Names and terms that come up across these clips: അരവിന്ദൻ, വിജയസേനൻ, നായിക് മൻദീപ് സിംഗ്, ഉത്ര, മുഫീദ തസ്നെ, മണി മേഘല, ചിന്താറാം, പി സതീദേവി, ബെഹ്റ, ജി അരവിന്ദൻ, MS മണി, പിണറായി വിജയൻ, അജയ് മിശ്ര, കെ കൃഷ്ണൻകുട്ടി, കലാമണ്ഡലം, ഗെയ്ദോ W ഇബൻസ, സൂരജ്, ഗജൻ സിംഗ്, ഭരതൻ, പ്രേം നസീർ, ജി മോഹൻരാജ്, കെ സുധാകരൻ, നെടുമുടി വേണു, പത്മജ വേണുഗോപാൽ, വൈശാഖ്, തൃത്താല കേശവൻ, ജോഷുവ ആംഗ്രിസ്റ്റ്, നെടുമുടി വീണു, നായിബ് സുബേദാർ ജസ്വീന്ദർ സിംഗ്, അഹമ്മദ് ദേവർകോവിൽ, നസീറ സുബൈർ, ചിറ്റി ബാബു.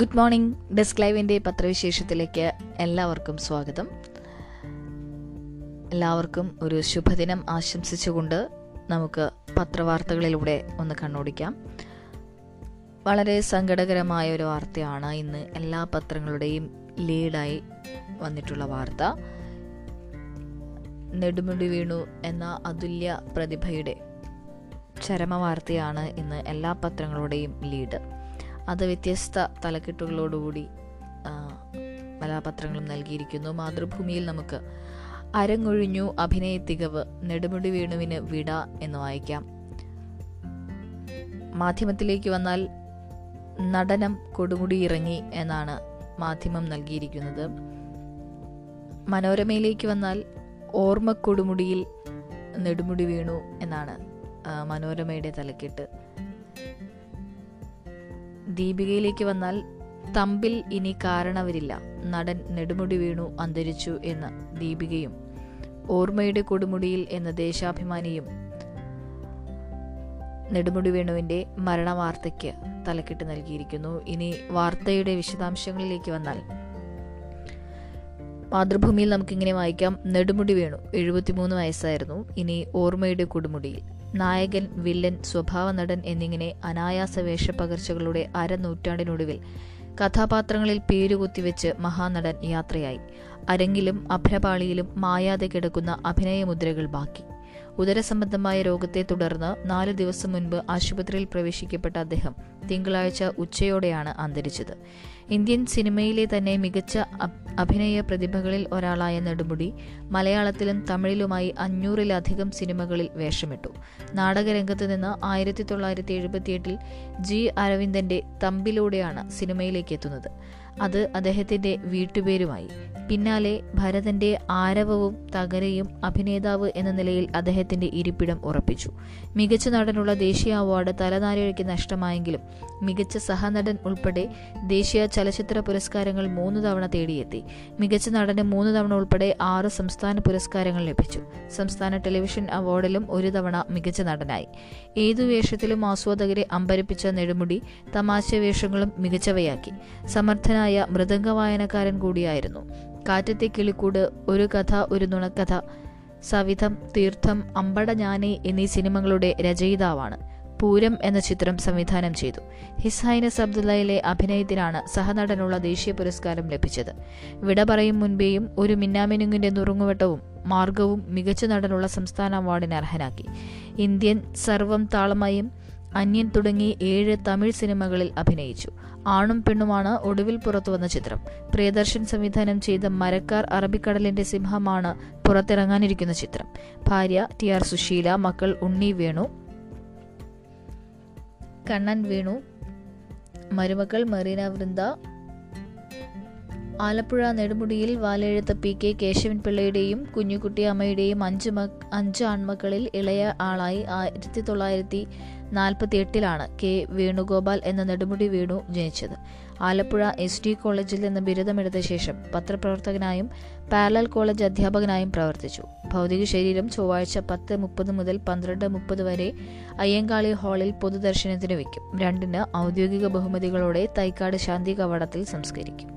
Good morning. Desk ലൈവിൻ്റെ പത്രവിശേഷത്തിലേക്ക് എല്ലാവർക്കും സ്വാഗതം. എല്ലാവർക്കും ഒരു ശുഭദിനം ആശംസിച്ചുകൊണ്ട് നമുക്ക് പത്രവാർത്തകളിലൂടെ ഒന്ന് കണ്ണോടിക്കാം. വളരെ സങ്കടകരമായ ഒരു വാർത്തയാണ് ഇന്ന് എല്ലാ പത്രങ്ങളുടെയും ലീഡായി വന്നിട്ടുള്ള വാർത്ത. നെടുമുടി വീണു എന്ന അതുല്യ പ്രതിഭയുടെ ചരമവാർത്തയാണ് ഇന്ന് എല്ലാ പത്രങ്ങളുടെയും ലീഡ്. അത് വ്യത്യസ്ത തലക്കെട്ടുകളോടുകൂടി കലാപത്രങ്ങളും നൽകിയിരിക്കുന്നു. മാതൃഭൂമിയിൽ നമുക്ക് അരങ്ങൊഴിഞ്ഞു അഭിനയ തികവ്, നെടുമുടി വേണുവിന് വിട എന്ന് വായിക്കാം. മാധ്യമത്തിലേക്ക് വന്നാൽ നടനം കൊടുമുടി ഇറങ്ങി എന്നാണ് മാധ്യമം നൽകിയിരിക്കുന്നത്. മനോരമയിലേക്ക് വന്നാൽ ഓർമ്മ കൊടുമുടിയിൽ നെടുമുടി വീണു എന്നാണ് മനോരമയുടെ തലക്കെട്ട്. ദീപികയിലേക്ക് വന്നാൽ തമ്പിൽ ഇനി കാരണവരില്ല, നടൻ നെടുമുടി വീണു അന്തരിച്ചു എന്ന ദീപികയും ഓർമ്മയുടെ കൊടുമുടിയിൽ എന്ന ദേശാഭിമാനിയും നെടുമുടി വേണുവിൻ്റെ മരണവാർത്തയ്ക്ക് തലക്കെട്ട് നൽകിയിരിക്കുന്നു. ഇനി വാർത്തയുടെ വിശദാംശങ്ങളിലേക്ക് വന്നാൽ മാതൃഭൂമിയിൽ നമുക്കിങ്ങനെ വായിക്കാം. നെടുമുടി വേണു 73 വയസ്സായിരുന്നു, ഇനി ഓർമ്മയുടെ കൊടുമുടിയിൽ. നായകൻ, വില്ലൻ, സ്വഭാവ നടൻ എന്നിങ്ങനെ അനായാസ വേഷപ്പകർച്ചകളുടെ അരനൂറ്റാണ്ടിനൊടുവിൽ കഥാപാത്രങ്ങളിൽ പേരുകുത്തിവെച്ച് മഹാനടൻ യാത്രയായി. അരങ്ങിലും അഭ്രപാളിയിലും മായാതെ കിടക്കുന്ന അഭിനയമുദ്രകൾ ബാക്കി. ഉദരസംബന്ധമായ രോഗത്തെ തുടർന്ന് 4 ദിവസം മുൻപ് ആശുപത്രിയിൽ പ്രവേശിക്കപ്പെട്ട അദ്ദേഹം തിങ്കളാഴ്ച ഉച്ചയോടെയാണ് അന്തരിച്ചത്. ഇന്ത്യൻ സിനിമയിലെ തന്നെ മികച്ച അഭിനയ പ്രതിഭകളിൽ ഒരാളായ നെടുമുടി മലയാളത്തിലും തമിഴിലുമായി 500-ലധികം സിനിമകളിൽ വേഷമിട്ടു. നാടകരംഗത്ത് നിന്ന് 1978 ജി അരവിന്ദൻ്റെ തമ്പിലൂടെയാണ് സിനിമയിലേക്ക് എത്തുന്നത്. അത് അദ്ദേഹത്തിൻ്റെ വീട്ടുപേരുമായി. പിന്നാലെ ഭരതൻ്റെ ആരവവും തകരയും അഭിനേതാവ് എന്ന നിലയിൽ അദ്ദേഹത്തിൻ്റെ ഇരിപ്പിടം ഉറപ്പിച്ചു. മികച്ച നടനുള്ള ദേശീയ അവാർഡ് തലനാരിഴയ്ക്ക് നഷ്ടമായെങ്കിലും മികച്ച സഹനടൻ ഉൾപ്പെടെ ദേശീയ ചലച്ചിത്ര പുരസ്കാരങ്ങൾ 3 തവണ തേടിയെത്തി. മികച്ച നടന് 3 തവണ ഉൾപ്പെടെ 6 സംസ്ഥാന പുരസ്കാരങ്ങൾ ലഭിച്ചു. സംസ്ഥാന ടെലിവിഷൻ അവാർഡിലും 1 തവണ മികച്ച നടനായി. ഏതു വേഷത്തിലും ആസ്വാദകരെ അമ്പരപ്പിച്ച നെടുമുടി തമാശ വേഷങ്ങളും മികച്ചവയാക്കി. സമർത്ഥനായ മൃദംഗ വായനക്കാരൻ കൂടിയായിരുന്നു. കാറ്റത്തെ കിളിക്കൂട്, ഒരു കഥ ഒരു നുണക്കഥ, സവിധം, തീർത്ഥം, അമ്പട ഞാനേ എന്നീ സിനിമകളുടെ രചയിതാവാണ്. പൂരം എന്ന ചിത്രം സംവിധാനം ചെയ്തു. ഹിസ് ഹൈനസ് അബ്ദുള്ളയിലെ അഭിനയത്തിനാണ് സഹനടനുള്ള ദേശീയ പുരസ്കാരം ലഭിച്ചത്. വിട പറയും മുൻപേയും ഒരു മിന്നാമിനുങ്ങിന്റെ നുറുങ്ങുവട്ടവും മാർഗവും മികച്ച നടനുള്ള സംസ്ഥാന അവാർഡിന് അർഹനാക്കി. ഇന്ത്യൻ, സർവം താളമയം, അന്യൻ തുടങ്ങി 7 തമിഴ് സിനിമകളിൽ അഭിനയിച്ചു. ആണും പെണ്ണുമാണ് ഒടുവിൽ പുറത്തുവന്ന ചിത്രം. പ്രിയദർശൻ സംവിധാനം ചെയ്ത മരക്കാർ, അറബിക്കടലിന്റെ സിംഹമാണ് പുറത്തിറങ്ങാനിരിക്കുന്ന ചിത്രം. ഭാര്യ TR സുശീല, മക്കൾ ഉണ്ണി വേണു, കണ്ണൻ വേണു, മരുമക്കൾ മെറീന വൃന്ദ. ആലപ്പുഴ നെടുമുടിയിൽ വാലെഴുത്ത PK കേശവൻ പിള്ളയുടെയും കുഞ്ഞുകുട്ടി അമ്മയുടെയും 5 ആൺമക്കളിൽ ഇളയ ആളായി 1948 കെ വേണുഗോപാൽ എന്ന നെടുമുടി വേണു ജനിച്ചത്. ആലപ്പുഴ SD കോളേജിൽ നിന്ന് ബിരുദമെടുത്ത ശേഷം പത്രപ്രവർത്തകനായും പാരലൽ കോളേജ് അധ്യാപകനായും പ്രവർത്തിച്ചു. ഭൗതിക ശരീരം ചൊവ്വാഴ്ച 10:30 മുതൽ 12:30 വരെ അയ്യങ്കാളി ഹാളിൽ പൊതുദർശനത്തിന് വയ്ക്കും. 2-ന് ഔദ്യോഗിക ബഹുമതികളോടെ തൈക്കാട് ശാന്തി കവാടത്തിൽ സംസ്കരിക്കും.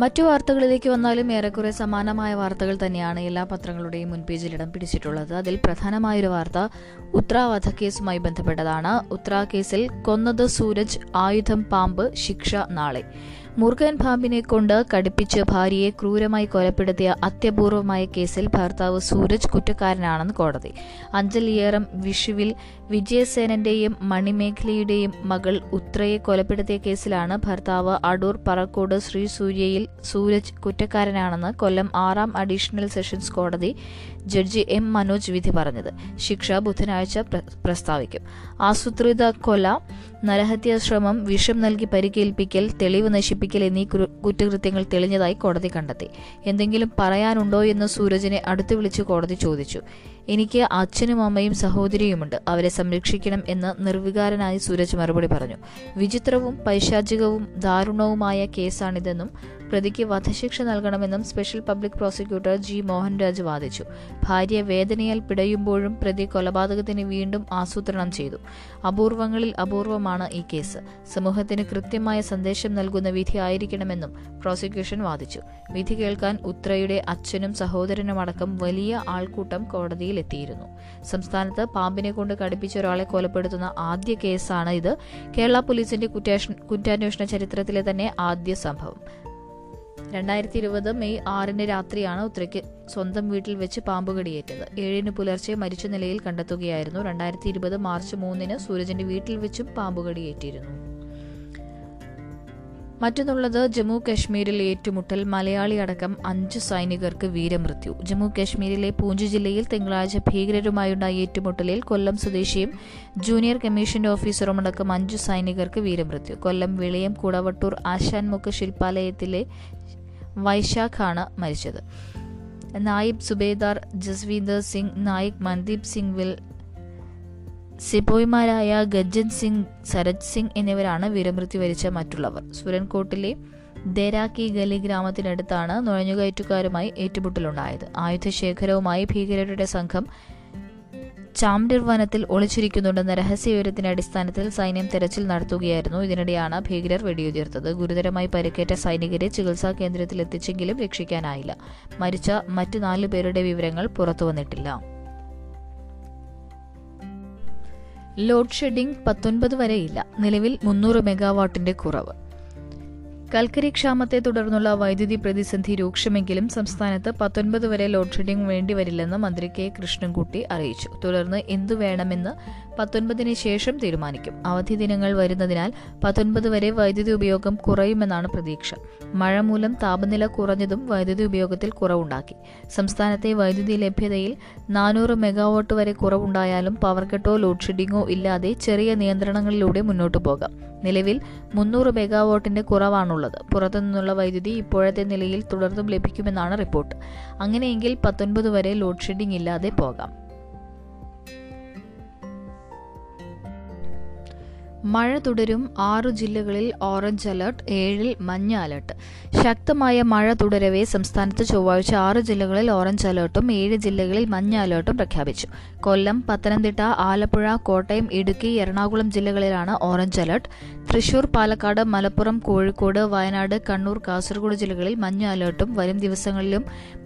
മറ്റു വാർത്തകളിലേക്ക് വന്നാലും ഏറെക്കുറെ സമാനമായ വാർത്തകൾ തന്നെയാണ് എല്ലാ പത്രങ്ങളുടെയും മുൻപേജിൽ ഇടം പിടിച്ചിട്ടുള്ളത്. അതിൽ പ്രധാനമായൊരു വാർത്ത ഉത്ര വധക്കേസുമായി ബന്ധപ്പെട്ടതാണ്. ഉത്ര കേസിൽ കൊന്നത് സൂരജ്, ആയുധം പാമ്പ്, ശിക്ഷ നാളെ. മുറുകൻ പാമ്പിനെ കൊണ്ട് കടിപ്പിച്ച് ഭാര്യയെ ക്രൂരമായി കൊലപ്പെടുത്തിയ അത്യപൂർവമായ കേസിൽ ഭർത്താവ് സൂരജ് കുറ്റക്കാരനാണെന്ന് കോടതി. 5 ലേറം വിഷുവിൽ വിജയസേനന്റെയും മണി മേഘലയുടെയും മകൾ ഉത്രയെ കൊലപ്പെടുത്തിയ കേസിലാണ് ഭർത്താവ് അടൂർ പറക്കോട് ശ്രീ സൂര്യയിൽ സൂരജ് കുറ്റക്കാരനാണെന്ന് കൊല്ലം 6ാം അഡീഷണൽ സെഷൻസ് കോടതി ജഡ്ജി എം മനോജ് വിധി പറഞ്ഞത്. ശിക്ഷ ബുധനാഴ്ച പ്രസ്താവിക്കും. ആസൂത്രിത കൊല, നരഹത്യാ ശ്രമം, വിഷം നൽകി പരിക്കേൽപ്പിക്കൽ, തെളിവ് നശിപ്പിക്കൽ എന്നീ കുറ്റകൃത്യങ്ങൾ തെളിഞ്ഞതായി കോടതി കണ്ടെത്തി. എന്തെങ്കിലും പറയാനുണ്ടോ എന്ന് സൂരജിനെ അടുത്തു വിളിച്ച് കോടതി ചോദിച്ചു. എനിക്ക് അച്ഛനും അമ്മയും സഹോദരിയുമുണ്ട്, അവരെ സംരക്ഷിക്കണം എന്ന് നിർവികാരനായി സൂരജ് മറുപടി പറഞ്ഞു. വിചിത്രവും പൈശാചികവും ദാരുണവുമായ കേസാണിതെന്നും പ്രതിക്ക് വധശിക്ഷ നൽകണമെന്നും special public prosecutor ജി മോഹൻരാജ് വാദിച്ചു. ഭാര്യ വേദനയാൽ പിടയുമ്പോഴും പ്രതി കൊലപാതകത്തിന് വീണ്ടും ആസൂത്രണം ചെയ്തു. അപൂർവങ്ങളിൽ അപൂർവമാണ് ഈ കേസ്. സമൂഹത്തിന് കൃത്യമായ സന്ദേശം നൽകുന്ന വിധി ആയിരിക്കണമെന്നും പ്രോസിക്യൂഷൻ വാദിച്ചു. വിധി കേൾക്കാൻ ഉത്രയുടെ അച്ഛനും സഹോദരനുമടക്കം വലിയ ആൾക്കൂട്ടം കോടതിയിലെത്തിയിരുന്നു. സംസ്ഥാനത്ത് പാമ്പിനെ കൊണ്ട് കടിപ്പിച്ച ഒരാളെ കൊലപ്പെടുത്തുന്ന ആദ്യ കേസാണ് ഇത്. കേരള പോലീസിന്റെ കുറ്റാന്വേഷണ ചരിത്രത്തിലെ തന്നെ ആദ്യ സംഭവം. 2020 മെയ് 6 രാത്രിയാണ് ഉത്രയ്ക്ക് സ്വന്തം വീട്ടിൽ വെച്ച് പാമ്പുകടിയേറ്റത്. 7 പുലർച്ചെ മരിച്ച നിലയിൽ കണ്ടെത്തുകയായിരുന്നു. 2020 മാർച്ച് 3 സൂരജിന്റെ വീട്ടിൽ വെച്ചും പാമ്പുകടിയേറ്റിയിരുന്നു. മറ്റൊന്നുള്ളത് ജമ്മു കാശ്മീരിൽ ഏറ്റുമുട്ടൽ. മലയാളി അടക്കം 5 സൈനികർക്ക് വീരമൃത്യു. ജമ്മു കാശ്മീരിലെ പൂഞ്ച് ജില്ലയിൽ തിങ്കളാഴ്ച ഭീകരരുമായുണ്ടായ ഏറ്റുമുട്ടലിൽ കൊല്ലം സ്വദേശിയും ജൂനിയർ കമ്മീഷൻഡ് ഓഫീസറുമടക്കം 5 സൈനികർക്ക് വീരമൃത്യു. കൊല്ലം വിളയം കുടവട്ടൂർ ആശാൻമുക്ക് ശില്പാലയത്തിലെ വൈശാഖ് ആണ് മരിച്ചത്. നായിബ് സുബേദാർ ജസ്വീന്ദർ സിംഗ്, നായിക് മൻദീപ് സിംഗ് സിപ്പോയിമാരായ ഗജൻ സിംഗ്, സരത് സിംഗ് എന്നിവരാണ് വീരമൃത്യു വരിച്ച മറ്റുള്ളവർ. സുരൻകോട്ടിലെ ദേരാക്കി ഗലി ഗ്രാമത്തിനടുത്താണ് നുഴഞ്ഞുകയറ്റുകാരുമായി ഏറ്റുമുട്ടലുണ്ടായത്. ആയുധശേഖരവുമായി ഭീകരരുടെ സംഘം ചാംഡിർ വനത്തിൽ ഒളിച്ചിരിക്കുന്നുണ്ടെന്ന രഹസ്യവിവരത്തിന്റെ അടിസ്ഥാനത്തിൽ സൈന്യം തെരച്ചിൽ നടത്തുകയായിരുന്നു. ഇതിനിടെയാണ് ഭീകരർ വെടിയുതിർത്തത്. ഗുരുതരമായി പരിക്കേറ്റ സൈനികരെ ചികിത്സാ കേന്ദ്രത്തിൽ എത്തിച്ചെങ്കിലും രക്ഷിക്കാനായില്ല. മരിച്ച മറ്റ് 4 പേരുടെ വിവരങ്ങൾ പുറത്തുവന്നിട്ടില്ല. Load shedding 19 വരെയില്ല. നിലവിൽ 300 മെഗാവാട്ടിന്റെ കുറവ്. കൽക്കരി ക്ഷാമത്തെ തുടർന്നുള്ള വൈദ്യുതി പ്രതിസന്ധി രൂക്ഷമെങ്കിലും സംസ്ഥാനത്ത് 19 വരെ ലോഡ് ഷെഡിംഗ് വേണ്ടിവരില്ലെന്ന് മന്ത്രി കെ കൃഷ്ണൻകുട്ടി അറിയിച്ചു. തുടർന്ന് എന്തു വേണമെന്ന് 19 ശേഷം തീരുമാനിക്കും. അവധി ദിനങ്ങൾ വരുന്നതിനാൽ 19 വരെ വൈദ്യുതി ഉപയോഗം കുറയുമെന്നാണ് പ്രതീക്ഷ. മഴ മൂലം താപനില കുറഞ്ഞതും വൈദ്യുതി ഉപയോഗത്തിൽ കുറവുണ്ടാക്കി. സംസ്ഥാനത്തെ വൈദ്യുതി ലഭ്യതയിൽ 400 മെഗാവാട്ട് വരെ കുറവുണ്ടായാലും പവർ കട്ടോ ലോഡ് ഷെഡിംഗോ ഇല്ലാതെ ചെറിയ നിയന്ത്രണങ്ങളിലൂടെ മുന്നോട്ടു പോകാം. നിലവിൽ 300 മെഗാവാട്ടിന്റെ കുറവാണുള്ളത്. പുറത്തുനിന്നുള്ള വൈദ്യുതി ഇപ്പോഴത്തെ നിലയിൽ തുടർന്നും ലഭിക്കുമെന്നാണ് റിപ്പോർട്ട്. അങ്ങനെയെങ്കിൽ 19 വരെ ലോഡ് ഷെഡിംഗ് ഇല്ലാതെ പോകാം. മഴ തുടരും. 6 ജില്ലകളിൽ ഓറഞ്ച് അലർട്ട്, 7 മഞ്ഞ അലർട്ട്. ശക്തമായ മഴ തുടരവേ സംസ്ഥാനത്ത് ചൊവ്വാഴ്ച 6 ജില്ലകളിൽ ഓറഞ്ച് അലർട്ടും 7 ജില്ലകളിൽ മഞ്ഞ അലർട്ടും പ്രഖ്യാപിച്ചു. കൊല്ലം, പത്തനംതിട്ട, ആലപ്പുഴ, കോട്ടയം, ഇടുക്കി, എറണാകുളം ജില്ലകളിലാണ് ഓറഞ്ച് അലർട്ട്. തൃശൂർ, പാലക്കാട്, മലപ്പുറം, കോഴിക്കോട്, വയനാട്, കണ്ണൂർ, കാസർഗോഡ് ജില്ലകളിൽ മഞ്ഞ അലർട്ടും. വരും ദിവസങ്ങളിലും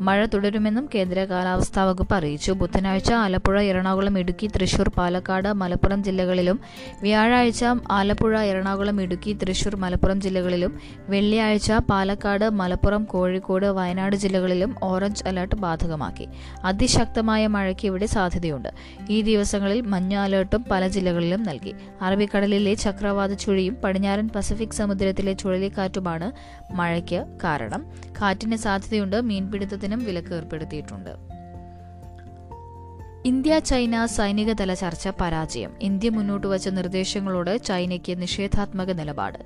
മഴ തുടരുമെന്നും കേന്ദ്ര കാലാവസ്ഥാ വകുപ്പ് അറിയിച്ചു. ബുധനാഴ്ച ആലപ്പുഴ, എറണാകുളം, ഇടുക്കി, തൃശൂർ, പാലക്കാട്, മലപ്പുറം ജില്ലകളിലും, വ്യാഴാഴ്ച ആലപ്പുഴ, എറണാകുളം, ഇടുക്കി, തൃശൂർ, മലപ്പുറം ജില്ലകളിലും, വെള്ളിയാഴ്ച പാലക്കാട്, മലപ്പുറം, കോഴിക്കോട്, വയനാട് ജില്ലകളിലും ഓറഞ്ച് അലർട്ട് ബാധകമാക്കി. അതിശക്തമായ മഴയ്ക്ക് ഇവിടെ സാധ്യതയുണ്ട്. ഈ ദിവസങ്ങളിൽ മഞ്ഞ അലർട്ടും പല ജില്ലകളിലും നൽകി. അറബിക്കടലിലെ ചക്രവാത ചുഴിയും പടിഞ്ഞാറൻ പസഫിക് സമുദ്രത്തിലെ ചുഴലിക്കാറ്റുമാണ് മഴയ്ക്ക് കാരണം. കാറ്റിന് സാധ്യതയുണ്ട്. മീൻപിടുത്തത്തിനും വിലക്ക് ഏർപ്പെടുത്തിയിട്ടുണ്ട്. ഇന്ത്യ ചൈന സൈനിക തല ചർച്ച പരാജയം. ഇന്ത്യ മുന്നോട്ട് വച്ച നിർദ്ദേശങ്ങളോട് ചൈനയ്ക്ക് നിഷേധാത്മക നിലപാട്.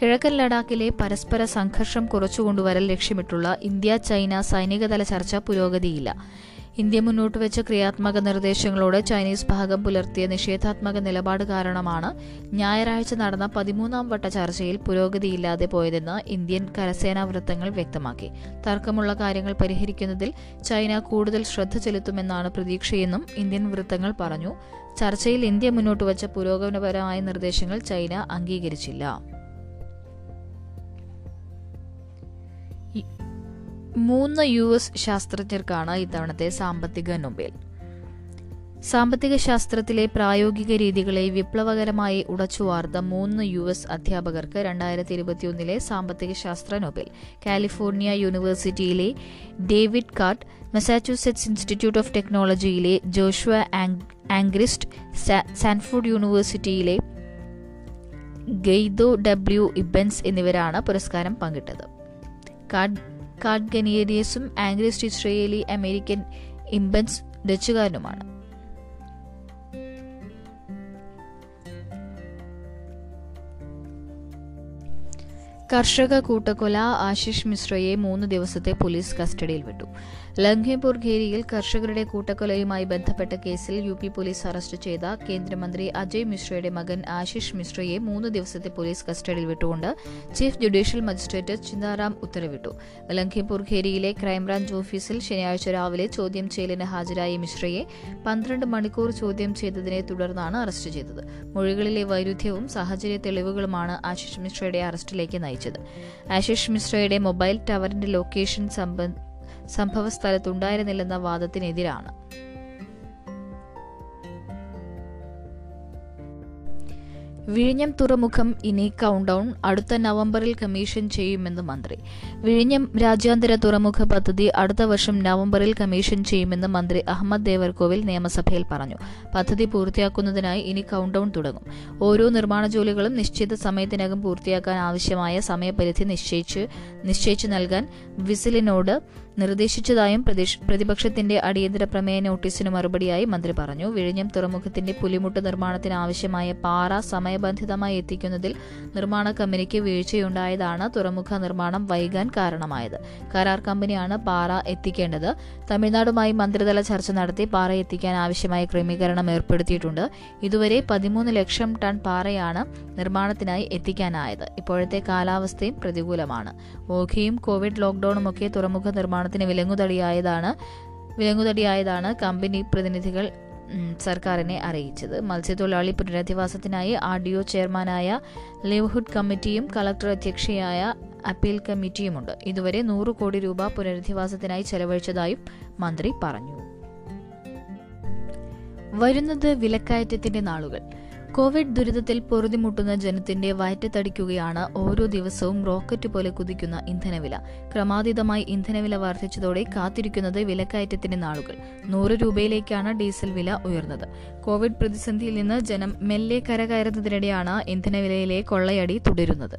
കിഴക്കൻ ലഡാക്കിലെ പരസ്പര സംഘർഷം കുറച്ചുകൊണ്ടുവരൽ ലക്ഷ്യമിട്ടുള്ള ഇന്ത്യ ചൈന സൈനിക തല ചർച്ച പുരോഗതിയില്ല. ഇന്ത്യ മുന്നോട്ട് വെച്ച ക്രിയാത്മക നിർദ്ദേശങ്ങളോട് ചൈനീസ് ഭാഗം പുലർത്തിയ നിഷേധാത്മക നിലപാട് കാരണമാണ് ഞായറാഴ്ച നടന്ന 13ാം വട്ട ചർച്ചയിൽ പുരോഗതിയില്ലാതെ പോയതെന്ന് ഇന്ത്യൻ കരസേനാ വൃത്തങ്ങൾ വ്യക്തമാക്കി. തർക്കമുള്ള കാര്യങ്ങൾ പരിഹരിക്കുന്നതിൽ ചൈന കൂടുതൽ ശ്രദ്ധ ചെലുത്തുമെന്നാണ് പ്രതീക്ഷയെന്നും ഇന്ത്യൻ വൃത്തങ്ങൾ പറഞ്ഞു. ചർച്ചയിൽ ഇന്ത്യ മുന്നോട്ട് വച്ച പുരോഗമനപരമായ നിർദ്ദേശങ്ങൾ ചൈന അംഗീകരിച്ചില്ല. മൂന്ന് US ശാസ്ത്രജ്ഞർക്കാണ് ഇത്തവണത്തെ സാമ്പത്തിക നൊബേൽ. സാമ്പത്തിക ശാസ്ത്രത്തിലെ പ്രായോഗിക രീതികളെ വിപ്ലവകരമായി ഉടച്ചുവാർത്ത 3 US അധ്യാപകർക്ക് 2021 സാമ്പത്തിക ശാസ്ത്ര നൊബേൽ. കാലിഫോർണിയ യൂണിവേഴ്സിറ്റിയിലെ David Card, Massachusetts Institute of ടെക്നോളജിയിലെ ജോഷുവ ആംഗ്രിസ്റ്റ്, സാൻഫോർഡ് യൂണിവേഴ്സിറ്റിയിലെ ഗെയ്ദോ W ഇബൻസ് എന്നിവരാണ് പുരസ്കാരം പങ്കിട്ടത്. കാർഡ് ഗനേരിയസും ആംഗ്രിസ്റ്റ് ഇസ്രയേലി അമേരിക്കൻ ഇംബൻസ് ഡച്ചുകാരനുമാണ്. കർഷക കൂട്ടക്കൊല. ആശിഷ് മിശ്രയെ 3 ദിവസത്തെ പോലീസ് കസ്റ്റഡിയിൽ വിട്ടു. ലഖിംപൂർ ഖേരിയിൽ കർഷകരുടെ കൂട്ടക്കൊലയുമായി ബന്ധപ്പെട്ട കേസിൽ യുപി പോലീസ് അറസ്റ്റ് ചെയ്ത കേന്ദ്രമന്ത്രി അജയ് മിശ്രയുടെ മകൻ ആശിഷ് മിശ്രയെ 3 ദിവസത്തെ പോലീസ് കസ്റ്റഡിയിൽ വിട്ടുകൊണ്ട് ചീഫ് ജുഡീഷ്യൽ മജിസ്ട്രേറ്റ് ചിന്താറാം ഉത്തരവിട്ടു. ലഖിംപൂർ ഖേരിയിലെ ക്രൈംബ്രാഞ്ച് ഓഫീസിൽ ശനിയാഴ്ച രാവിലെ ചോദ്യം ചെയ്യലിന് ഹാജരായ മിശ്രയെ 12 മണിക്കൂർ ചോദ്യം ചെയ്തതിനെ തുടർന്നാണ് അറസ്റ്റ് ചെയ്തത്. മൊഴികളിലെ വൈരുദ്ധ്യവും സാഹചര്യ തെളിവുകളുമാണ് ആശിഷ് മിശ്രയുടെ അറസ്റ്റിലേക്ക് നയിച്ചത്. ആശിഷ് മിശ്രയുടെ മൊബൈൽ ടവറിന്റെ ലൊക്കേഷൻ സംഭവ സ്ഥലത്തുണ്ടായിരുന്നില്ലെന്ന വാദത്തിനെതിരാണ്. വിഴിഞ്ഞം തുറമുഖം ഇനി കൌണ്ട്ഡൌൺ, അടുത്ത നവംബറിൽ കമ്മീഷൻ ചെയ്യുമെന്ന് മന്ത്രി. വിഴിഞ്ഞം രാജ്യാന്തര തുറമുഖ പദ്ധതി അടുത്ത വർഷം നവംബറിൽ കമ്മീഷൻ ചെയ്യുമെന്ന് മന്ത്രി അഹമ്മദ് ദേവർകോവിൽ നിയമസഭയിൽ പറഞ്ഞു. പദ്ധതി പൂർത്തിയാക്കുന്നതിനായി ഇനി കൌണ്ട്ഡൌൺ തുടങ്ങും. ഓരോ നിർമ്മാണ ജോലികളും നിശ്ചിത സമയത്തിനകം പൂർത്തിയാക്കാൻ ആവശ്യമായ സമയപരിധി നിശ്ചയിച്ച് നൽകാൻ വിസിലിനോട് നിർദ്ദേശിച്ചതായും പ്രതിപക്ഷത്തിന്റെ അടിയന്തര പ്രമേയ നോട്ടീസിന് മറുപടിയായി മന്ത്രി പറഞ്ഞു. വിഴിഞ്ഞം തുറമുഖത്തിന്റെ പുലിമുട്ട് നിർമ്മാണത്തിന് ആവശ്യമായ പാറ സമയബന്ധിതമായി എത്തിക്കുന്നതിൽ നിർമ്മാണ കമ്പനിക്ക് വീഴ്ചയുണ്ടായതാണ് തുറമുഖ നിർമ്മാണം വൈകാൻ കാരണമായത്. കരാർ കമ്പനിയാണ് പാറ എത്തിക്കേണ്ടത്. തമിഴ്നാടുമായി മന്ത്രിതല ചർച്ച നടത്തി പാറ എത്തിക്കാൻ ആവശ്യമായ ക്രമീകരണം ഏർപ്പെടുത്തിയിട്ടുണ്ട്. ഇതുവരെ 13 ലക്ഷം ടൺ പാറയാണ് നിർമ്മാണത്തിനായി എത്തിക്കാനായത്. ഇപ്പോഴത്തെ കാലാവസ്ഥയും പ്രതികൂലമാണ്. ഓഖിയും കോവിഡ് ലോക്ഡൌണുമൊക്കെ തുറമുഖ നിർമ്മാണ വിലങ്ങുതടിയായതാണ് കമ്പനി പ്രതിനിധികൾ സർക്കാരിനെ അറിയിച്ചത്. മത്സ്യത്തൊഴിലാളി പുനരധിവാസത്തിനായി RDO ചെയർമാനായ ലൈവ്ഹുഡ് കമ്മിറ്റിയും കളക്ടർ അധ്യക്ഷയായ അപ്പീൽ കമ്മിറ്റിയുമുണ്ട്. ഇതുവരെ 100 കോടി രൂപ പുനരധിവാസത്തിനായി ചെലവഴിച്ചതായും മന്ത്രി പറഞ്ഞു. വരുന്നത് വിലക്കയറ്റത്തിന്റെ നാളുകൾ. കോവിഡ് ദുരിതത്തിൽ പൊറുതിമുട്ടുന്ന ജനത്തിന്റെ വയറ്റത്തടിക്കുകയാണ് ഓരോ ദിവസവും റോക്കറ്റ് പോലെ കുതിക്കുന്ന ഇന്ധനവില. ക്രമാതീതമായി ഇന്ധനവില വർദ്ധിച്ചതോടെ കാത്തിരിക്കുന്നത് വിലക്കയറ്റത്തിന്റെ നാളുകൾ. 100 രൂപയിലേക്കാണ് ഡീസൽ വില ഉയർന്നത്. കോവിഡ് പ്രതിസന്ധിയിൽ നിന്ന് ജനം മെല്ലെ കരകയറുന്നതിനിടെയാണ് ഇന്ധനവിലയിലെ കൊള്ളയടി തുടരുന്നത്.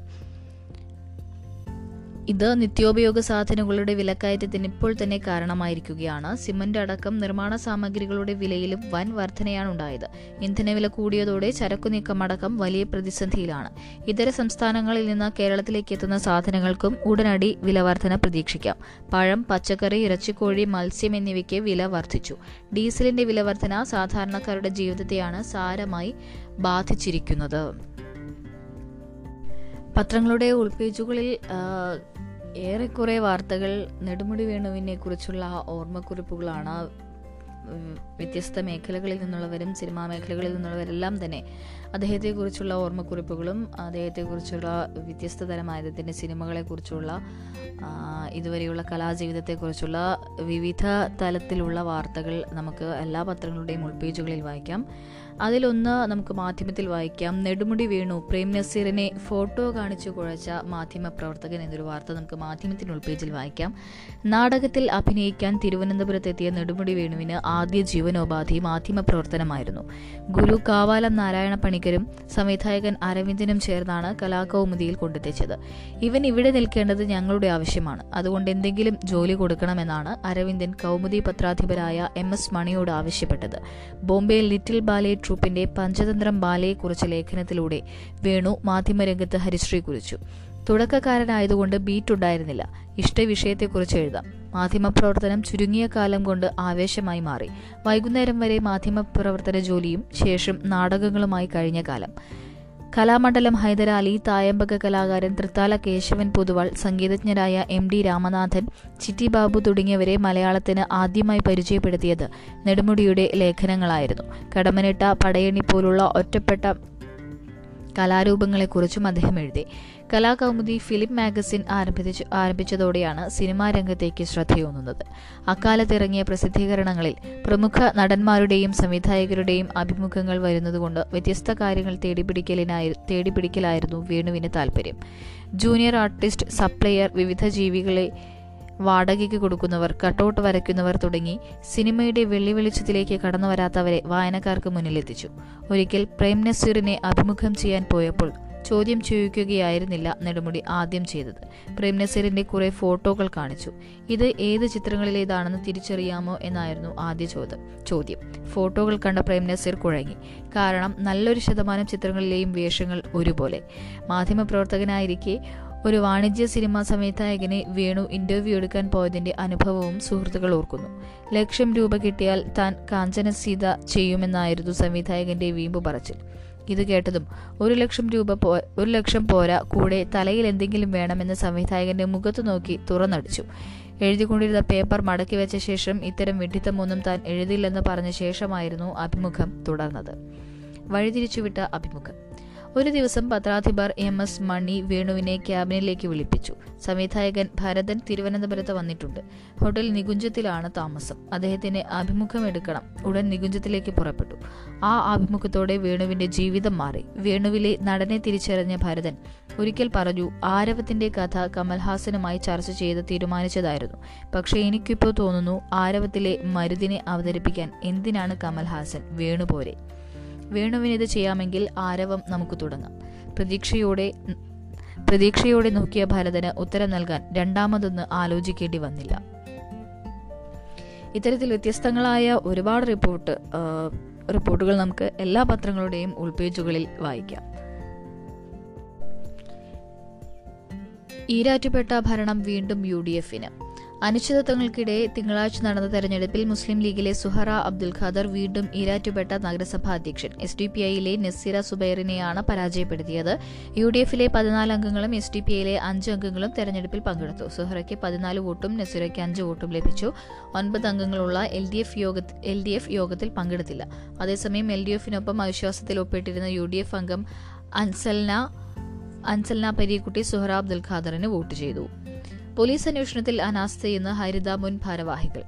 ഇത് നിത്യോപയോഗ സാധനങ്ങളുടെ വിലക്കയറ്റത്തിന് ഇപ്പോൾ തന്നെ കാരണമായിരിക്കുകയാണ്. സിമന്റ് അടക്കം നിർമ്മാണ സാമഗ്രികളുടെ വിലയിലും വൻ വർധനയാണുണ്ടായത്. ഇന്ധനവില കൂടിയതോടെ ചരക്കുനീക്കം അടക്കം വലിയ പ്രതിസന്ധിയിലാണ്. ഇതര സംസ്ഥാനങ്ങളിൽ നിന്ന് കേരളത്തിലേക്ക് എത്തുന്ന സാധനങ്ങൾക്കും ഉടനടി വില വർധന പ്രതീക്ഷിക്കാം. പഴം, പച്ചക്കറി, ഇറച്ചിക്കോഴി, മത്സ്യം എന്നിവയ്ക്ക് വില വർധിച്ചു. ഡീസലിന്റെ വില വർധന സാധാരണക്കാരുടെ ജീവിതത്തെയാണ് സാരമായി ബാധിച്ചിരിക്കുന്നത്. പത്രങ്ങളുടെ ഉൾപേജുകളിൽ ഏറെക്കുറെ വാർത്തകൾ നെടുമുടി വേണുവിനെ കുറിച്ചുള്ള ഓർമ്മക്കുറിപ്പുകളാണ്. വ്യത്യസ്ത മേഖലകളിൽ നിന്നുള്ളവരും സിനിമാ മേഖലകളിൽ നിന്നുള്ളവരെല്ലാം തന്നെ അദ്ദേഹത്തെക്കുറിച്ചുള്ള ഓർമ്മക്കുറിപ്പുകളും അദ്ദേഹത്തെക്കുറിച്ചുള്ള വ്യത്യസ്ത തരമായതിൻ്റെ സിനിമകളെക്കുറിച്ചുള്ള ഇതുവരെയുള്ള കലാജീവിതത്തെക്കുറിച്ചുള്ള വിവിധ തലത്തിലുള്ള വാർത്തകൾ നമുക്ക് എല്ലാ പത്രങ്ങളുടെയും ഉൾപേജുകളിൽ വായിക്കാം. അതിലൊന്ന് നമുക്ക് മാധ്യമത്തിൽ വായിക്കാം. നെടുമുടി വീണു, പ്രേം നസീറിനെ ഫോട്ടോ കാണിച്ചു കുഴച്ച മാധ്യമ പ്രവർത്തകൻ എന്നൊരു വാർത്ത നമുക്ക് മാധ്യമത്തിൻ്റെ ഉൾപേജിൽ വായിക്കാം. നാടകത്തിൽ അഭിനയിക്കാൻ തിരുവനന്തപുരത്തെത്തിയ നെടുമുടി വേണുവിന് ആദ്യ ജീവനോപാധി മാധ്യമപ്രവർത്തനമായിരുന്നു. ഗുരു കാവാലം നാരായണ പണിക്കരും സംവിധായകൻ അരവിന്ദനും ചേർന്നാണ് കലാകൗമുദിയിൽ കൊണ്ടെത്തിച്ചത്. ഇവൻ ഇവിടെ നിൽക്കേണ്ടത് ഞങ്ങളുടെ ആവശ്യമാണ്, അതുകൊണ്ട് എന്തെങ്കിലും ജോലി കൊടുക്കണമെന്നാണ് അരവിന്ദൻ കൗമുദി പത്രാധിപരായ MS മണിയോട് ആവശ്യപ്പെട്ടത്. ബോംബെ ലിറ്റിൽ ബാലെ ട്രൂപ്പിന്റെ പഞ്ചതന്ത്രം ബാലയെക്കുറിച്ച് ലേഖനത്തിലൂടെ വേണു മാധ്യമരംഗത്ത് ഹരിശ്രീ കുറിച്ചു. തുടക്കക്കാരനായതുകൊണ്ട് ബീറ്റ് ഉണ്ടായിരുന്നില്ല. ഇഷ്ടവിഷയത്തെക്കുറിച്ച് എഴുതാം. മാധ്യമപ്രവർത്തനം ചുരുങ്ങിയ കാലം കൊണ്ട് ആവേശമായി മാറി. വൈകുന്നേരം വരെ മാധ്യമപ്രവർത്തന ജോലിയും ശേഷം നാടകങ്ങളുമായി കഴിഞ്ഞ കാലം. കലാമണ്ഡലം, ഹൈദരാലി, തായമ്പക കലാകാരൻ തൃത്താല കേശവൻ പൊതുവാൾ, സംഗീതജ്ഞരായ MD രാമനാഥൻ, ചിറ്റി ബാബു തുടങ്ങിയവരെ മലയാളത്തിന് ആദ്യമായി പരിചയപ്പെടുത്തിയത് നെടുമുടിയുടെ ലേഖനങ്ങളായിരുന്നു. കടമനിട്ട, പടയണി പോലുള്ള ഒറ്റപ്പെട്ട കലാരൂപങ്ങളെക്കുറിച്ചും അദ്ദേഹം എഴുതി. കലാകൗമുദി ഫിലിം മാഗസിൻ ആരംഭിച്ചതോടെയാണ് സിനിമാ രംഗത്തേക്ക് ശ്രദ്ധയൂന്നുന്നത്. അക്കാലത്തിറങ്ങിയ പ്രസിദ്ധീകരണങ്ങളിൽ പ്രമുഖ നടന്മാരുടെയും സംവിധായകരുടെയും അഭിമുഖങ്ങൾ വരുന്നതുകൊണ്ട് വ്യത്യസ്ത കാര്യങ്ങൾ തേടിപ്പിടിക്കലായിരുന്നു വേണുവിന് താല്പര്യം. ജൂനിയർ ആർട്ടിസ്റ്റ്, സപ്ലയർ, വിവിധ ജീവികളെ വാടകയ്ക്ക് കൊടുക്കുന്നവർ, കട്ടൗട്ട് വരയ്ക്കുന്നവർ തുടങ്ങി സിനിമയുടെ വെള്ളിവെളിച്ചത്തിലേക്ക് കടന്നു വരാത്തവരെ വായനക്കാർക്ക് മുന്നിലെത്തിച്ചു. ഒരിക്കൽ പ്രേം നസീറിനെ അഭിമുഖം ചെയ്യാൻ പോയപ്പോൾ ചോദ്യം ചെയ്യിക്കുകയായിരുന്നില്ല നെടുമുടി ആദ്യം ചെയ്തത്. പ്രേം നസീറിന്റെ കുറെ ഫോട്ടോകൾ കാണിച്ചു. ഇത് ഏത് ചിത്രങ്ങളിലേതാണെന്ന് തിരിച്ചറിയാമോ എന്നായിരുന്നു ആദ്യ ചോദ്യം. ഫോട്ടോകൾ കണ്ട പ്രേം നസീർ കുഴങ്ങി. കാരണം നല്ലൊരു 1% ചിത്രങ്ങളിലെയും വേഷങ്ങൾ ഒരുപോലെ. മാധ്യമപ്രവർത്തകനായിരിക്കെ ഒരു വാണിജ്യ സിനിമാ സംവിധായകനെ വേണു ഇന്റർവ്യൂ എടുക്കാൻ പോയതിന്റെ അനുഭവവും സുഹൃത്തുക്കൾ ഓർക്കുന്നു. 1,00,000 രൂപ കിട്ടിയാൽ താൻ കാഞ്ചനസീത ചെയ്യുമെന്നായിരുന്നു സംവിധായകന്റെ വീമ്പു പറച്ചിൽ. ഇത് കേട്ടതും 1,00,000 പോരാ, കൂടെ തലയിൽ എന്തെങ്കിലും വേണമെന്ന് സംവിധായകന്റെ മുഖത്ത് നോക്കി തുറന്നടിച്ചു. എഴുതിക്കൊണ്ടിരുന്ന പേപ്പർ മടക്കി വെച്ച ശേഷം ഇത്തരം വിഡിത്തമൊന്നും താൻ എഴുതില്ലെന്ന് പറഞ്ഞ ശേഷമായിരുന്നു അഭിമുഖം തുടർന്നത്. വഴിതിരിച്ചുവിട്ട അഭിമുഖം. ഒരു ദിവസം പത്രാധിപർ മണി വേണുവിനെ ക്യാബിനിലേക്ക് വിളിപ്പിച്ചു. സംവിധായകൻ ഭരതൻ തിരുവനന്തപുരത്ത് വന്നിട്ടുണ്ട്. ഹോട്ടൽ നികുഞ്ചത്തിലാണ് താമസം. അദ്ദേഹത്തിന് അഭിമുഖം എടുക്കണം. ഉടൻ നികുഞ്ചത്തിലേക്ക് പുറപ്പെട്ടു. ആ അഭിമുഖത്തോടെ വേണുവിന്റെ ജീവിതം മാറി. വേണുവിലെ നടനെ തിരിച്ചറിഞ്ഞ ഭരതൻ ഒരിക്കൽ പറഞ്ഞു, ആരവത്തിന്റെ കഥ കമൽ ഹാസനുമായി ചർച്ച ചെയ്ത് തീരുമാനിച്ചതായിരുന്നു. പക്ഷേ എനിക്കിപ്പോൾ തോന്നുന്നു ആരവത്തിലെ മരുതിനെ അവതരിപ്പിക്കാൻ എന്തിനാണ് കമൽ ഹാസൻ വേണു പോലെ. വേണുവിനിത് ചെയ്യാമെങ്കിൽ ആരവം നമുക്ക് തുടങ്ങാം. പ്രതീക്ഷയോടെ നോക്കിയ ഭരതന് ഉത്തരം നൽകാൻ രണ്ടാമതൊന്ന് ആലോചിക്കേണ്ടി വന്നില്ല. ഇത്തരത്തിൽ വ്യത്യസ്തങ്ങളായ ഒരുപാട് റിപ്പോർട്ടുകൾ നമുക്ക് എല്ലാ പത്രങ്ങളുടെയും ഉൾപേജുകളിൽ വായിക്കാം. ഈരാറ്റുപേട്ട ഭരണം വീണ്ടും UDF-ന്. അനിശ്ചിതത്വങ്ങൾക്കിടെ തിങ്കളാഴ്ച നടന്ന തെരഞ്ഞെടുപ്പിൽ മുസ്ലിം ലീഗിലെ സുഹറ അബ്ദുൾഖാദർ വീണ്ടും ഈരാറ്റുപേട്ട നഗരസഭാ അധ്യക്ഷൻ SDPI-ലെ നസീറ സുബൈറിനെയാണ് പരാജയപ്പെടുത്തിയത്. UDF-ലെ 14 അംഗങ്ങളും SDPI-ലെ 5 അംഗങ്ങളും തെരഞ്ഞെടുപ്പിൽ പങ്കെടുത്തു. സുഹറയ്ക്ക് 14 വോട്ടും നസീറയ്ക്ക് 5 വോട്ടും ലഭിച്ചു. 9 അംഗങ്ങളുള്ള LDF യോഗത്തിൽ പങ്കെടുത്തില്ല. അതേസമയം LDF-നൊപ്പം അവിശ്വാസത്തിൽ ഒപ്പിട്ടിരുന്ന UDF അംഗം അൻസൽന പരിക്കുട്ടി സുഹറ അബ്ദുൾഖാദറിന് വോട്ട് ചെയ്തു. പോലീസ് അന്വേഷണത്തിൽ അനാസ്ഥയെന്ന് ഹരിത മുൻ ഭാരവാഹികൾ.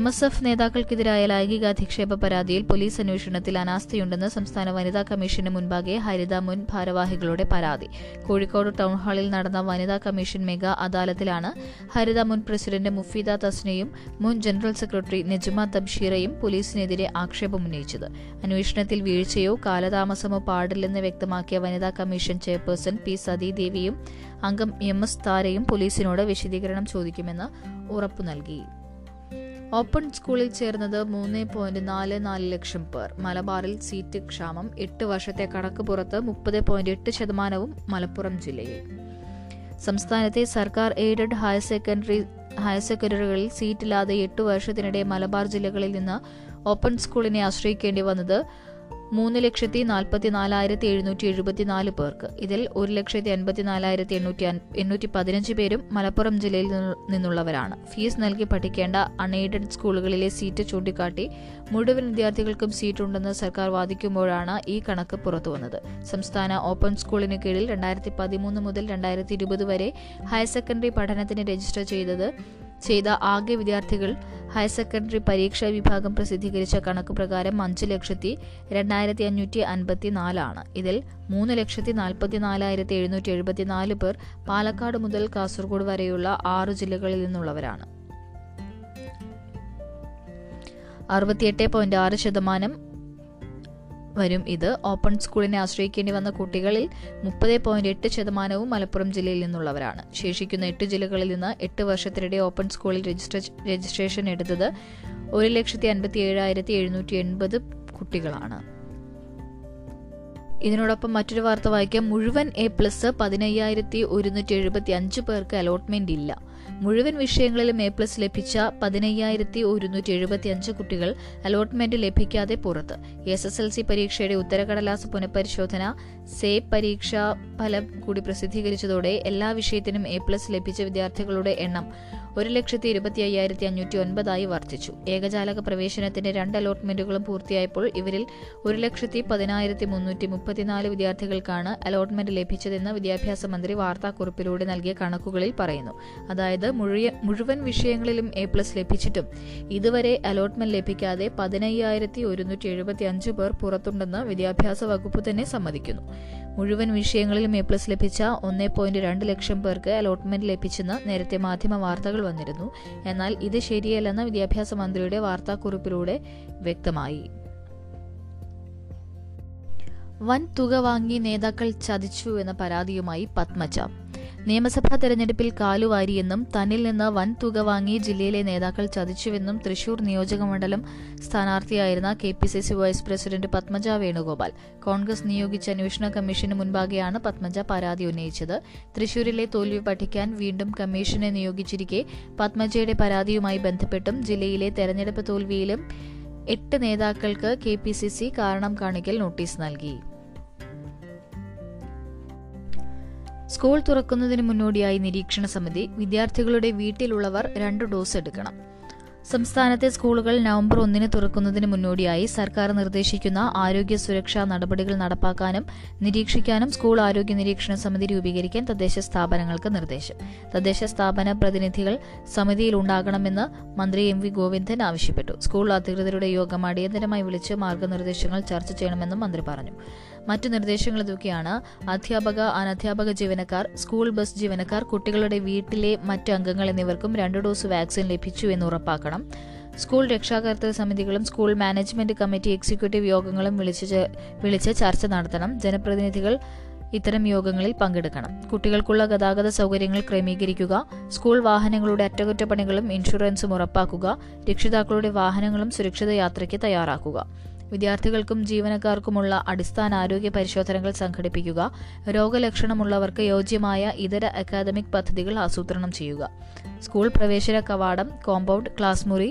MSF നേതാക്കൾക്കെതിരായ ലൈംഗികാധിക്ഷേപ പരാതിയിൽ പോലീസ് അന്വേഷണത്തിൽ അനാസ്ഥയുണ്ടെന്ന് സംസ്ഥാന വനിതാ കമ്മീഷന് മുൻപാകെ ഹരിത മുൻ ഭാരവാഹികളുടെ പരാതി. കോഴിക്കോട് ടൗൺഹാളിൽ നടന്ന വനിതാ കമ്മീഷൻ മെഗാ അദാലത്തിലാണ് ഹരിത മുൻ പ്രസിഡന്റ് മുഫീദ തസ്നെയും മുൻ ജനറൽ സെക്രട്ടറി നജ്മ തബ്ഷീറയും പോലീസിനെതിരെ ആക്ഷേപമുന്നയിച്ചത്. അന്വേഷണത്തിൽ വീഴ്ചയോ കാലതാമസമോ പാടില്ലെന്ന് വ്യക്തമാക്കിയ വനിതാ കമ്മീഷൻ ചെയർപേഴ്സൺ പി സതീദേവിയും അംഗം MS താരയും പോലീസിനോട് വിശദീകരണം ചോദിക്കുമെന്ന് ഉറപ്പു നൽകി. ഓപ്പൺ സ്കൂളിൽ ചേർന്നത് 3.44 ലക്ഷം പേർ. മലബാറിൽ സീറ്റ് ക്ഷാമം. 8 വർഷത്തെ കണക്ക് പുറത്ത് 30.8% മലപ്പുറം ജില്ലയിൽ. സംസ്ഥാനത്തെ സർക്കാർ എയ്ഡഡ് ഹയർ സെക്കൻഡറികളിൽ സീറ്റില്ലാതെ 8 വർഷത്തിനിടെ മലബാർ ജില്ലകളിൽ നിന്ന് ഓപ്പൺ സ്കൂളിനെ ആശ്രയിക്കേണ്ടി വന്നത് 3,44,774 പേർക്ക്. ഇതിൽ 1,54,815 പേരും മലപ്പുറം ജില്ലയിൽ നിന്നുള്ളവരാണ്. ഫീസ് നൽകി പഠിക്കേണ്ട അൺഎയ്ഡഡ് സ്കൂളുകളിലെ സീറ്റ് ചൂണ്ടിക്കാട്ടി മുഴുവൻ വിദ്യാർത്ഥികൾക്കും സീറ്റുണ്ടെന്ന് സർക്കാർ വാദിക്കുമ്പോഴാണ് ഈ കണക്ക് പുറത്തുവന്നത്. സംസ്ഥാന ഓപ്പൺ സ്കൂളിന് കീഴിൽ 2013 മുതൽ 2020 വരെ ഹയർ സെക്കൻഡറി പഠനത്തിന് രജിസ്റ്റർ ചെയ്ത ആകെ വിദ്യാർത്ഥികൾ ഹയർ സെക്കൻഡറി പരീക്ഷാ വിഭാഗം പ്രസിദ്ധീകരിച്ച കണക്ക് പ്രകാരം 5,02,554 ആണ്. ഇതിൽ 3,44,774 പേർ പാലക്കാട് മുതൽ കാസർഗോഡ് വരെയുള്ള 6 ജില്ലകളിൽ നിന്നുള്ളവരാണ്. 68.6% വരും ഇത്. ഓപ്പൺ സ്കൂളിനെ ആശ്രയിക്കേണ്ടി വന്ന കുട്ടികളിൽ 30.8% മലപ്പുറം ജില്ലയിൽ നിന്നുള്ളവരാണ്. ശേഷിക്കുന്ന 8 ജില്ലകളിൽ നിന്ന് 8 വർഷത്തിനിടെ ഓപ്പൺ സ്കൂളിൽ രജിസ്ട്രേഷൻ എടുത്തത് 1,57,780 കുട്ടികളാണ്. ഇതിനോടൊപ്പം മറ്റൊരു വാർത്ത വായിക്കാം. മുഴുവൻ A+ 15,175 പേർക്ക് അലോട്ട്മെന്റ് ഇല്ല. മുഴുവൻ വിഷയങ്ങളിലും A+ ലഭിച്ച 15,175 കുട്ടികൾ അലോട്ട്മെന്റ് ലഭിക്കാതെ പുറത്ത്. SSLC പരീക്ഷയുടെ ഉത്തരക്കടലാസ് പുനഃപരിശോധന സേബ് പരീക്ഷാ ഫലം കൂടി പ്രസിദ്ധീകരിച്ചതോടെ എല്ലാ വിഷയത്തിനും A+ ലഭിച്ച വിദ്യാർത്ഥികളുടെ എണ്ണം 1,25,509 വർദ്ധിച്ചു. ഏകജാലക പ്രവേശനത്തിന്റെ 2 അലോട്ട്മെന്റുകളും പൂർത്തിയായപ്പോൾ ഇവരിൽ 1,10,334 വിദ്യാർത്ഥികൾക്കാണ് അലോട്ട്മെന്റ് ലഭിച്ചതെന്ന് വിദ്യാഭ്യാസ മന്ത്രി വാർത്താക്കുറിപ്പിലൂടെ നൽകിയ കണക്കുകളിൽ പറയുന്നു. അതായത് മുഴുവൻ വിഷയങ്ങളിലും A+ ലഭിച്ചിട്ടും ഇതുവരെ അലോട്ട്മെന്റ് ലഭിക്കാതെ 15,175 പേർ പുറത്തുണ്ടെന്ന് വിദ്യാഭ്യാസ വകുപ്പ് തന്നെ സമ്മതിക്കുന്നു. മുഴുവൻ വിഷയങ്ങളിലും A+ ലഭിച്ച 1.2 ലക്ഷം പേർക്ക് അലോട്ട്മെന്റ് ലഭിച്ചെന്ന് നേരത്തെ മാധ്യമ വാർത്തകൾ വന്നിരുന്നു. എന്നാൽ ഇത് ശരിയല്ലെന്ന് വിദ്യാഭ്യാസ മന്ത്രിയുടെ വാർത്താക്കുറിപ്പിലൂടെ വ്യക്തമായി. വൻ തുക വാങ്ങി നേതാക്കൾ ചതിച്ചു എന്ന പരാതിയുമായി പത്മജ. നിയമസഭാ തെരഞ്ഞെടുപ്പിൽ കാലുവാരിയെന്നും തന്നിൽ നിന്ന് വൻ തുക വാങ്ങി ജില്ലയിലെ നേതാക്കൾ ചതിച്ചുവെന്നും തൃശൂർ നിയോജകമണ്ഡലം സ്ഥാനാർത്ഥിയായിരുന്ന KPCC vice president പത്മജ വേണുഗോപാൽ Congress നിയോഗിച്ച അന്വേഷണ കമ്മീഷന് മുൻപാകെയാണ് പത്മജ പരാതി ഉന്നയിച്ചത്. തൃശൂരിലെ തോൽവി പഠിക്കാൻ വീണ്ടും കമ്മീഷനെ നിയോഗിച്ചിരിക്കെ പത്മജയുടെ പരാതിയുമായി ബന്ധപ്പെട്ടും ജില്ലയിലെ തെരഞ്ഞെടുപ്പ് തോൽവിയിലും 8 നേതാക്കൾക്ക് KPCC കാരണം കാണിക്കൽ നോട്ടീസ് നൽകി. സ്കൂൾ തുറക്കുന്നതിന് മുന്നോടിയായി നിരീക്ഷണ സമിതി. വിദ്യാർത്ഥികളുടെ വീട്ടിലുള്ളവർ 2 ഡോസ് എടുക്കണം. സംസ്ഥാനത്തെ സ്കൂളുകൾ നവംബർ 1 തുറക്കുന്നതിന് മുന്നോടിയായി സർക്കാർ നിർദ്ദേശിക്കുന്ന ആരോഗ്യ സുരക്ഷാ നടപടികൾ നടപ്പാക്കാനും നിരീക്ഷിക്കാനും സ്കൂൾ ആരോഗ്യ നിരീക്ഷണ സമിതി രൂപീകരിക്കാൻ തദ്ദേശ സ്ഥാപനങ്ങൾക്ക് നിർദ്ദേശം. തദ്ദേശ സ്ഥാപന പ്രതിനിധികൾ സമിതിയിൽ ഉണ്ടാകണമെന്ന് മന്ത്രി MV ഗോവിന്ദൻ ആവശ്യപ്പെട്ടു. സ്കൂൾ അധികൃതരുടെ യോഗം അടിയന്തരമായി വിളിച്ച് മാർഗ്ഗനിർദ്ദേശങ്ങൾ ചർച്ച ചെയ്യണമെന്നും മന്ത്രി പറഞ്ഞു. മറ്റു നിർദ്ദേശങ്ങൾ ഇതൊക്കെയാണ്: അധ്യാപക അനധ്യാപക ജീവനക്കാർ, സ്കൂൾ ബസ് ജീവനക്കാർ, കുട്ടികളുടെ വീട്ടിലെ മറ്റ് അംഗങ്ങൾ എന്നിവർക്കും 2 ഡോസ് വാക്സിൻ ലഭിച്ചു എന്ന് ഉറപ്പാക്കണം. സ്കൂൾ രക്ഷാകർതൃ സമിതികളും സ്കൂൾ മാനേജ്മെന്റ് കമ്മിറ്റി എക്സിക്യൂട്ടീവ് യോഗങ്ങളും വിളിച്ച് ചർച്ച നടത്തണം. ജനപ്രതിനിധികൾ ഇത്തരം യോഗങ്ങളിൽ പങ്കെടുക്കണം. കുട്ടികൾക്കുള്ള ഗതാഗത സൗകര്യങ്ങൾ ക്രമീകരിക്കുക. സ്കൂൾ വാഹനങ്ങളുടെ അറ്റകുറ്റപ്പണികളും ഇൻഷുറൻസും ഉറപ്പാക്കുക. രക്ഷിതാക്കളുടെ വാഹനങ്ങളും സുരക്ഷിത യാത്രയ്ക്ക് തയ്യാറാക്കുക. വിദ്യാർത്ഥികൾക്കും ജീവനക്കാർക്കുമുള്ള അടിസ്ഥാന ആരോഗ്യ പരിശോധനകൾ സംഘടിപ്പിക്കുക. രോഗലക്ഷണമുള്ളവർക്ക് യോജ്യമായ ഇതര അക്കാദമിക് പദ്ധതികൾ ആസൂത്രണം ചെയ്യുക. സ്കൂൾ പ്രവേശന കവാടം, കോമ്പൗണ്ട്, ക്ലാസ് മുറി,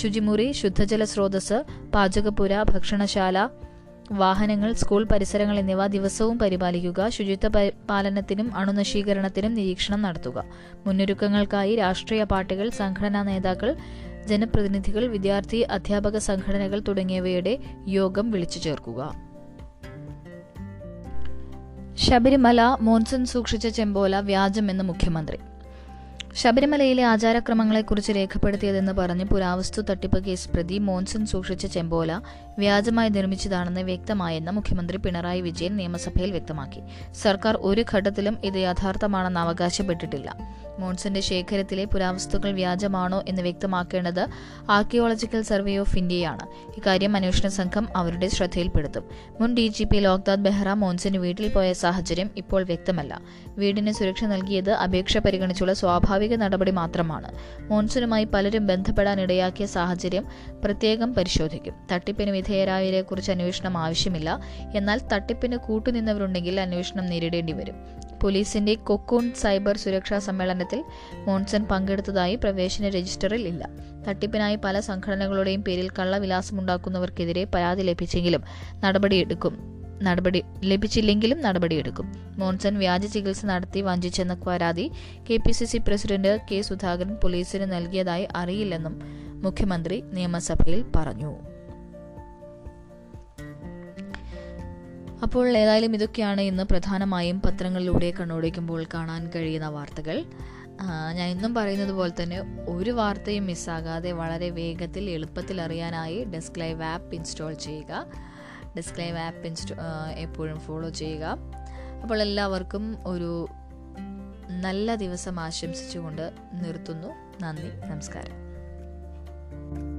ശുചിമുറി, ശുദ്ധജല സ്രോതസ്, പാചകപ്പുര, ഭക്ഷണശാല, വാഹനങ്ങൾ, സ്കൂൾ പരിസരങ്ങൾ എന്നിവ ദിവസവും പരിപാലിക്കുക. ശുചിത്വ പാലനത്തിനും അണുനശീകരണത്തിനും നിരീക്ഷണം നടത്തുക. മുന്നൊരുക്കങ്ങൾക്കായി രാഷ്ട്രീയ പാർട്ടികൾ, സംഘടനാ നേതാക്കൾ, ജനപ്രതിനിധികൾ, വിദ്യാർത്ഥി അധ്യാപക സംഘടനകൾ തുടങ്ങിയവയുടെ യോഗം വിളിച്ചു ചേർക്കുക. ശബരിമല മോൺസൺ സൂക്ഷിച്ച ചെമ്പോല വ്യാജമെന്ന് മുഖ്യമന്ത്രി. ശബരിമലയിലെ ആചാരക്രമങ്ങളെക്കുറിച്ച് രേഖപ്പെടുത്തിയതെന്ന് പറഞ്ഞ് പുരാവസ്തു തട്ടിപ്പ് കേസ് പ്രതി മോൺസൺ സൂക്ഷിച്ച ചെമ്പോല വ്യാജമായി നിർമ്മിച്ചതാണെന്ന് വ്യക്തമായെന്ന് മുഖ്യമന്ത്രി പിണറായി വിജയൻ നിയമസഭയിൽ വ്യക്തമാക്കി. സർക്കാർ ഒരു ഘട്ടത്തിലും ഇത് യഥാർത്ഥമാണെന്ന് അവകാശപ്പെട്ടിട്ടില്ല. മോൺസന്റെ ശേഖരത്തിലെ പുരാവസ്തുക്കൾ വ്യാജമാണോ എന്ന് വ്യക്തമാക്കേണ്ടത് ആർക്കിയോളജിക്കൽ സർവേ ഓഫ് ഇന്ത്യയാണ്. ഇക്കാര്യം അന്വേഷണ സംഘം അവരുടെ ശ്രദ്ധയിൽപ്പെടുത്തും. മുൻ DGP ലോക്നാഥ് ബെഹ്റ മോൺസന് വീട്ടിൽ പോയ സാഹചര്യം ഇപ്പോൾ വ്യക്തമല്ല. വീടിന് സുരക്ഷ നൽകിയത് അപേക്ഷ പരിഗണിച്ചുള്ള സ്വാഭാവിക നടപടി മാത്രമാണ്. മോൺസൂണുമായി പലരും ബന്ധപ്പെടാൻ ഇടയാക്കിയ സാഹചര്യം പ്രത്യേകം പരിശോധിക്കും. തട്ടിപ്പിന് വിധേയരായവരെക്കുറിച്ച് അന്വേഷണം ആവശ്യമില്ല. എന്നാൽ തട്ടിപ്പിന് കൂട്ടുനിന്നവരുണ്ടെങ്കിൽ അന്വേഷണം നേരിടേണ്ടി വരും. പോലീസിന്റെ കൊക്കൂൺ സൈബർ സുരക്ഷാ സമ്മേളനത്തിൽ മോൺസൺ പങ്കെടുത്തതായി പ്രവേശന രജിസ്റ്ററിൽ ഇല്ല. തട്ടിപ്പിനായി പല സംഘടനകളുടെയും പേരിൽ കള്ളവിലാസമുണ്ടാക്കുന്നവർക്കെതിരെ പരാതി ലഭിച്ചെങ്കിലും ലഭിച്ചില്ലെങ്കിലും നടപടിയെടുക്കും. മോൺസൺ വ്യാജ ചികിത്സ നടത്തി വഞ്ചിച്ചെന്ന പരാതി KPCC പ്രസിഡന്റ് K. സുധാകരൻ പോലീസിന് നൽകിയതായി അറിയില്ലെന്നും മുഖ്യമന്ത്രി നിയമസഭയിൽ പറഞ്ഞു. അപ്പോൾ ഏതായാലും ഇതൊക്കെയാണ് ഇന്ന് പ്രധാനമായും പത്രങ്ങളിലൂടെ കണ്ണോടിക്കുമ്പോൾ കാണാൻ കഴിയുന്ന വാർത്തകൾ. ഞാൻ ഇന്നും പറയുന്നത് പോലെ തന്നെ ഒരു വാർത്തയും മിസ്സാകാതെ വളരെ വേഗത്തിൽ എളുപ്പത്തിൽ അറിയാനായി ഡെസ്ക് ലൈവ് ആപ്പ് ഇൻസ്റ്റാൾ ചെയ്യുക. ഡിസ്ക്ലൈം ആപ്പ് എപ്പോഴും ഫോളോ ചെയ്യുക. അപ്പോൾ എല്ലാവർക്കും ഒരു നല്ല ദിവസം ആശംസിച്ചുകൊണ്ട് നിർത്തുന്നു. നന്ദി, നമസ്കാരം.